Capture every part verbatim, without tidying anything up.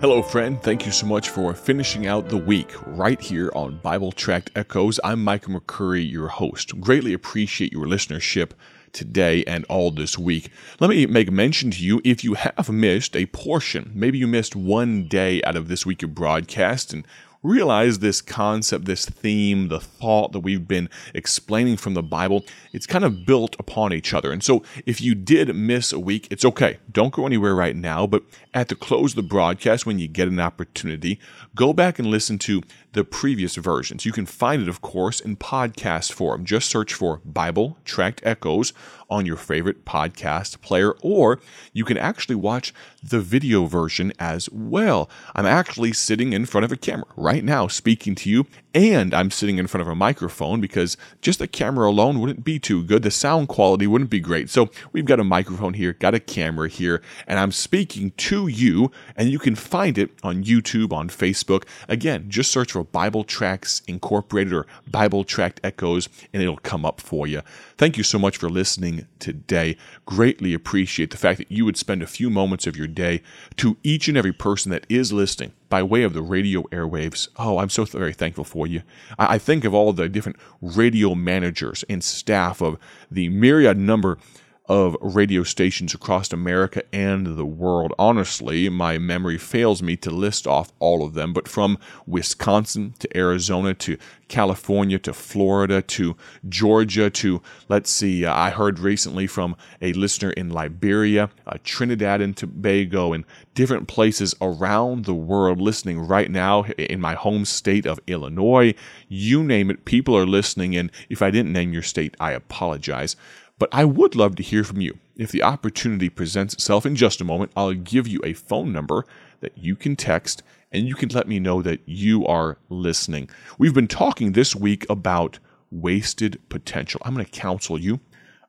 Hello, friend. Thank you so much for finishing out the week right here on Bible Tracked Echoes. I'm Michael McCurry, your host. Greatly appreciate your listenership today and all this week. Let me make mention to you, if you have missed a portion, maybe you missed one day out of this week of broadcast and realize this concept, this theme, the thought that we've been explaining from the Bible, it's kind of built upon each other. And so if you did miss a week, it's okay. Don't go anywhere right now, but at the close of the broadcast, when you get an opportunity, go back and listen to the previous versions. You can find it, of course, in podcast form. Just search for Bible Tracked Echoes on your favorite podcast player, or you can actually watch the video version as well. I'm actually sitting in front of a camera right now speaking to you, and I'm sitting in front of a microphone because just the camera alone wouldn't be too good. The sound quality wouldn't be great. So we've got a microphone here, got a camera here, and I'm speaking to you, and you can find it on YouTube, on Facebook. Again, just search for Bible Tracts Incorporated or Bible Tract Echoes, and it'll come up for you. Thank you so much for listening today. Greatly appreciate the fact that you would spend a few moments of your day to each and every person that is listening by way of the radio airwaves. Oh, I'm so very thankful for you. I think of all the different radio managers and staff of the myriad number of radio stations across America and the world. Honestly, my memory fails me to list off all of them, but from Wisconsin to Arizona to California to Florida to Georgia to, let's see, uh, I heard recently from a listener in Liberia, uh, Trinidad and Tobago, and different places around the world listening right now in my home state of Illinois. You name it, people are listening, and if I didn't name your state, I apologize. But I would love to hear from you. If the opportunity presents itself in just a moment, I'll give you a phone number that you can text, and you can let me know that you are listening. We've been talking this week about wasted potential. I'm going to counsel you.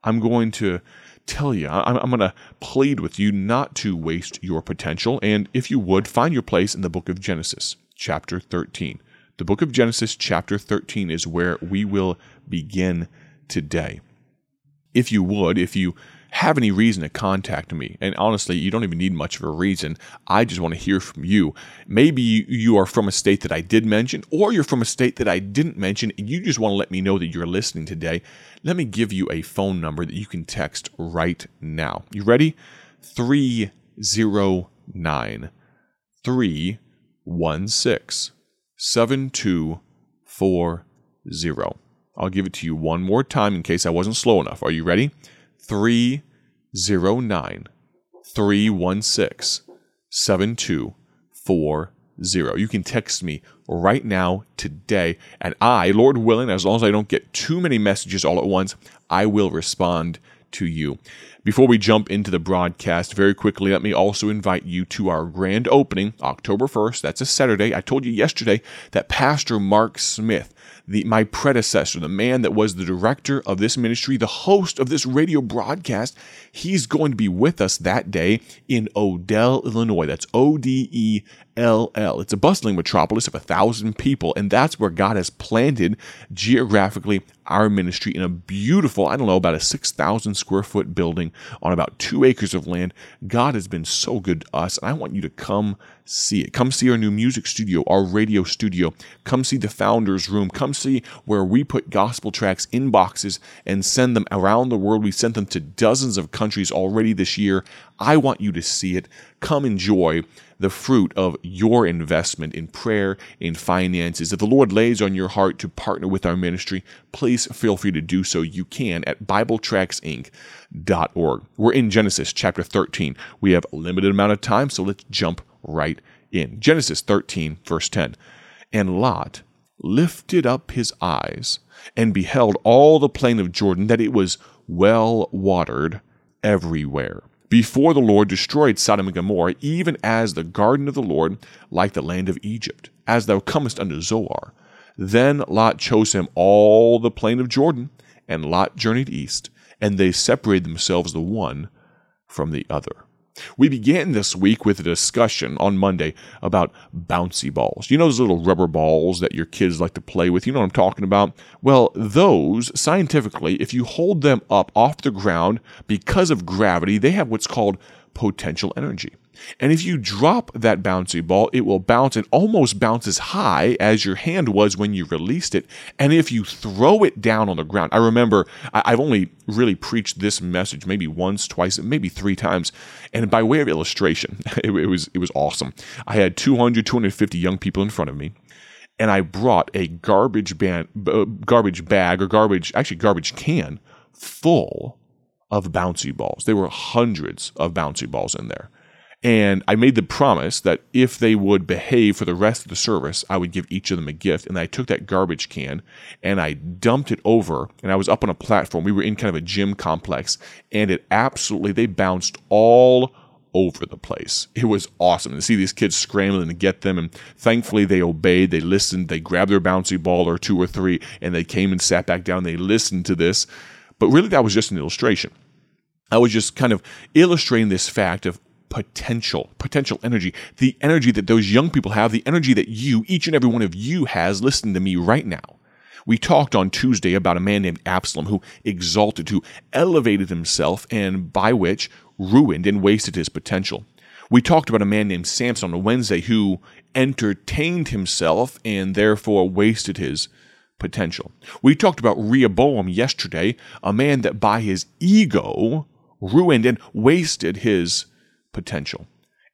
I'm going to tell you. I'm, I'm going to plead with you not to waste your potential. And if you would, find your place in the book of Genesis, chapter thirteen. The book of Genesis, chapter thirteen, is where we will begin today. If you would, if you have any reason to contact me, and honestly, you don't even need much of a reason. I just want to hear from you. Maybe you are from a state that I did mention, or you're from a state that I didn't mention, and you just want to let me know that you're listening today. Let me give you a phone number that you can text right now. You ready? three oh nine, three one six, seven two four oh. I'll give it to you one more time in case I wasn't slow enough. Are you ready? three oh nine, three one six, seven two four oh. You can text me right now, today, and I, Lord willing, as long as I don't get too many messages all at once, I will respond to you. Before we jump into the broadcast, very quickly, let me also invite you to our grand opening, October first. That's a Saturday. I told you yesterday that Pastor Mark Smith, The, my predecessor, the man that was the director of this ministry, the host of this radio broadcast, he's going to be with us that day in Odell, Illinois. That's O D E L L. It's a bustling metropolis of a thousand people, and that's where God has planted geographically our ministry in a beautiful, I don't know, about a six thousand square foot building on about two acres of land. God has been so good to us, and I want you to come see it. Come see our new music studio, our radio studio. Come see the founder's room. Come see where we put gospel tracts in boxes and send them around the world. We sent them to dozens of countries already this year. I want you to see it. Come enjoy the fruit of your investment in prayer, in finances. If the Lord lays on your heart to partner with our ministry, please feel free to do so. You can at Bible Tracts Inc dot org. We're in Genesis chapter thirteen. We have a limited amount of time, so let's jump right in. Genesis thirteen, verse ten. And Lot lifted up his eyes and beheld all the plain of Jordan, that it was well watered everywhere, before the Lord destroyed Sodom and Gomorrah, even as the garden of the Lord, like the land of Egypt, as thou comest unto Zoar. Then Lot chose him all the plain of Jordan, and Lot journeyed east, and they separated themselves the one from the other. We began this week with a discussion on Monday about bouncy balls. You know those little rubber balls that your kids like to play with? You know what I'm talking about? Well, those, scientifically, if you hold them up off the ground because of gravity, they have what's called potential energy. And if you drop that bouncy ball, it will bounce and almost bounce as high as your hand was when you released it. And if you throw it down on the ground, I remember I've only really preached this message maybe once, twice, maybe three times. And by way of illustration, it was it was awesome. I had two hundred, two hundred fifty young people in front of me. And I brought a garbage ban, garbage bag or garbage, actually garbage can full of bouncy balls. There were hundreds of bouncy balls in there. And I made the promise that if they would behave for the rest of the service, I would give each of them a gift. And I took that garbage can and I dumped it over, and I was up on a platform. We were in kind of a gym complex, and it absolutely, they bounced all over the place. It was awesome to see these kids scrambling to get them. And thankfully they obeyed. They listened. They grabbed their bouncy ball or two or three, and they came and sat back down. They listened to this. But really, that was just an illustration. I was just kind of illustrating this fact of potential, potential energy, the energy that those young people have, the energy that you, each and every one of you has listening to me right now. We talked on Tuesday about a man named Absalom who exalted, who elevated himself, and by which ruined and wasted his potential. We talked about a man named Samson on Wednesday who entertained himself and therefore wasted his potential. We talked about Rehoboam yesterday, a man that by his ego ruined and wasted his potential.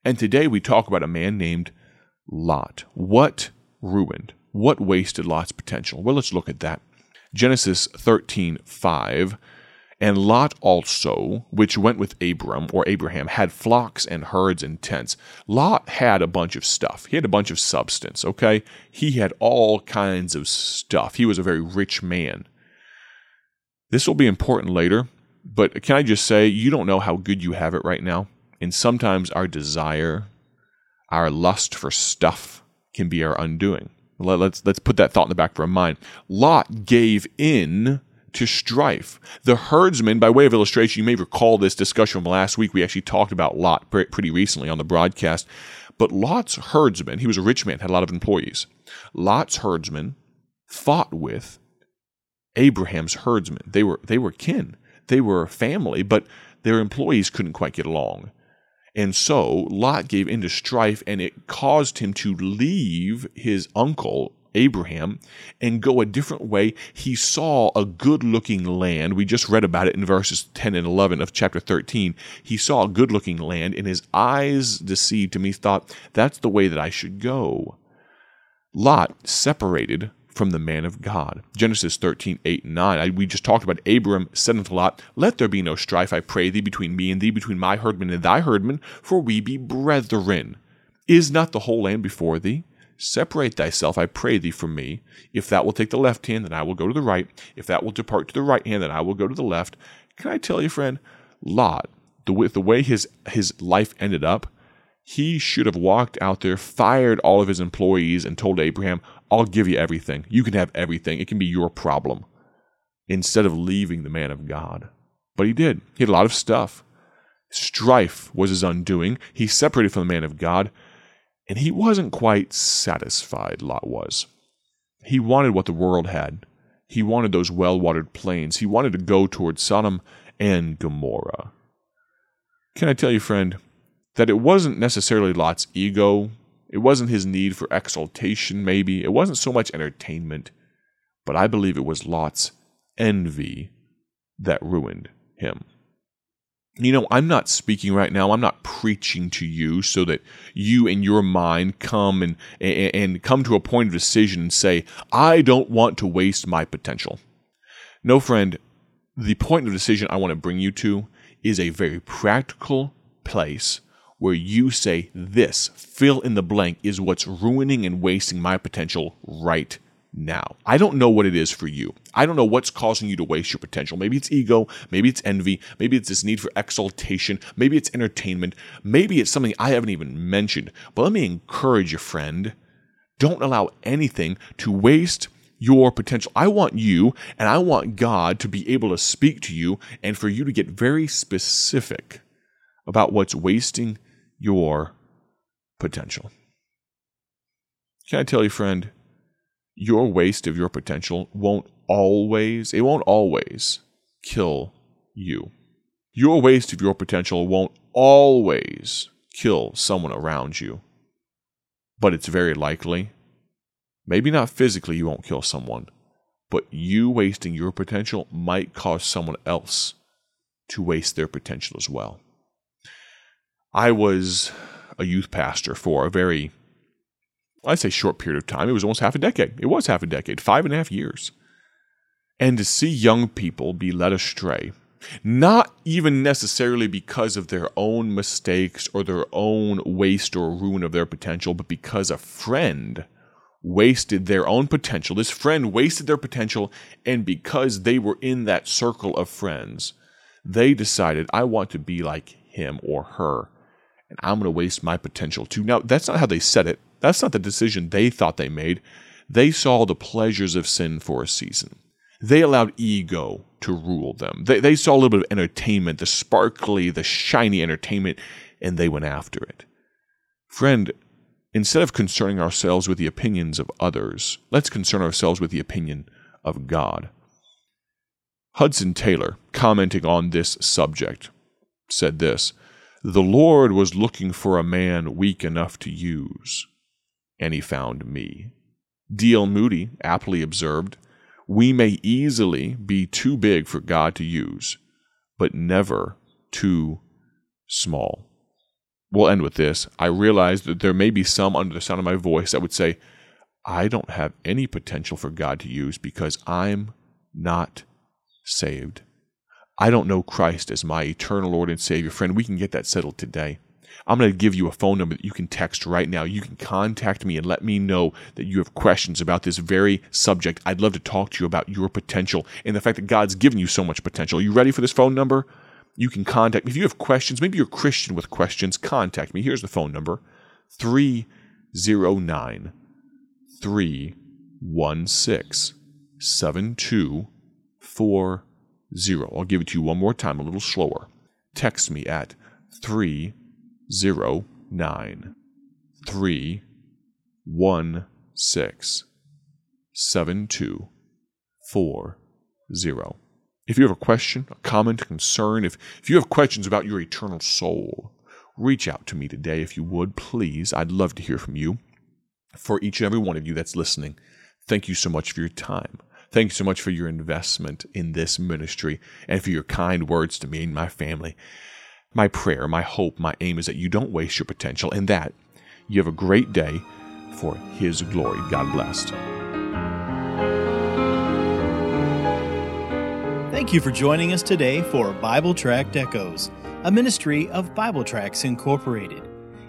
And today we talk about a man named Lot. What ruined? What wasted Lot's potential? Well, let's look at that. Genesis thirteen five. And Lot also, which went with Abram or Abraham, had flocks and herds and tents. Lot had a bunch of stuff. He had a bunch of substance, okay? He had all kinds of stuff. He was a very rich man. This will be important later, but can I just say, you don't know how good you have it right now. And sometimes our desire, our lust for stuff can be our undoing. Let's, let's put that thought in the back of our mind. Lot gave in to strife. The herdsman, by way of illustration, you may recall this discussion from last week. We actually talked about Lot pretty recently on the broadcast. But Lot's herdsman, he was a rich man, had a lot of employees. Lot's herdsman fought with Abraham's herdsman. They were, they were kin. They were a family, but their employees couldn't quite get along. And so Lot gave in to strife, and it caused him to leave his uncle, Abraham, and go a different way. He saw a good-looking land. We just read about it in verses ten and eleven of chapter thirteen. He saw a good-looking land, and his eyes deceived him. He thought, that's the way that I should go. Lot separated from the man of God. Genesis thirteen, eight and nine. I, we just talked about Abram said unto Lot, let there be no strife, I pray thee, between me and thee, between my herdman and thy herdman, for we be brethren. Is not the whole land before thee? Separate thyself, I pray thee, from me. If thou wilt take the left hand, then I will go to the right. If thou wilt depart to the right hand, then I will go to the left. Can I tell you, friend, Lot, the way, the way his, his life ended up, he should have walked out there, fired all of his employees, and told Abraham, I'll give you everything. You can have everything. It can be your problem, instead of leaving the man of God. But he did. He had a lot of stuff. Strife was his undoing. He separated from the man of God, and he wasn't quite satisfied, Lot was. He wanted what the world had. He wanted those well-watered plains. He wanted to go towards Sodom and Gomorrah. Can I tell you, friend, that it wasn't necessarily Lot's ego. It wasn't his need for exaltation, maybe. It wasn't so much entertainment. But I believe it was Lot's envy that ruined him. You know, I'm not speaking right now. I'm not preaching to you so that you and your mind come and, and, and come to a point of decision and say, I don't want to waste my potential. No, friend, the point of decision I want to bring you to is a very practical place where you say, this, fill in the blank, is what's ruining and wasting my potential right now. I don't know what it is for you. I don't know what's causing you to waste your potential. Maybe it's ego. Maybe it's envy. Maybe it's this need for exaltation. Maybe it's entertainment. Maybe it's something I haven't even mentioned. But let me encourage you, friend, don't allow anything to waste your potential. I want you and I want God to be able to speak to you and for you to get very specific about what's wasting your potential. Can I tell you, friend, your waste of your potential won't always, it won't always kill you. Your waste of your potential won't always kill someone around you, but it's very likely. Maybe not physically you won't kill someone, but you wasting your potential might cause someone else to waste their potential as well. I was a youth pastor for a very, I'd say short period of time. It was almost half a decade. It was half a decade, five and a half years. And to see young people be led astray, not even necessarily because of their own mistakes or their own waste or ruin of their potential, but because a friend wasted their own potential. This friend wasted their potential, and because they were in that circle of friends, they decided, I want to be like him or her, and I'm going to waste my potential too. Now, that's not how they said it. That's not the decision they thought they made. They saw the pleasures of sin for a season. They allowed ego to rule them. They, they saw a little bit of entertainment, the sparkly, the shiny entertainment, and they went after it. Friend, instead of concerning ourselves with the opinions of others, let's concern ourselves with the opinion of God. Hudson Taylor, commenting on this subject, said this, "The Lord was looking for a man weak enough to use, and he found me." D L Moody aptly observed, "We may easily be too big for God to use, but never too small." We'll end with this. I realize that there may be some under the sound of my voice that would say, I don't have any potential for God to use because I'm not saved. I don't know Christ as my eternal Lord and Savior. Friend, we can get that settled today. I'm going to give you a phone number that you can text right now. You can contact me and let me know that you have questions about this very subject. I'd love to talk to you about your potential and the fact that God's given you so much potential. Are you ready for this phone number? You can contact me. If you have questions, maybe you're a Christian with questions, contact me. Here's the phone number, three oh nine, three one six, seven two four zero. I'll give it to you one more time, a little slower. Text me at three oh nine, three one six, seven two four zero. If you have a question, a comment, a concern, if, if you have questions about your eternal soul, reach out to me today if you would, please. I'd love to hear from you. For each and every one of you that's listening, thank you so much for your time. Thank you so much for your investment in this ministry and for your kind words to me and my family. My prayer, my hope, my aim is that you don't waste your potential and that you have a great day for His glory. God bless. Thank you for joining us today for Bible Tracked Echoes, a ministry of Bible Tracts Incorporated.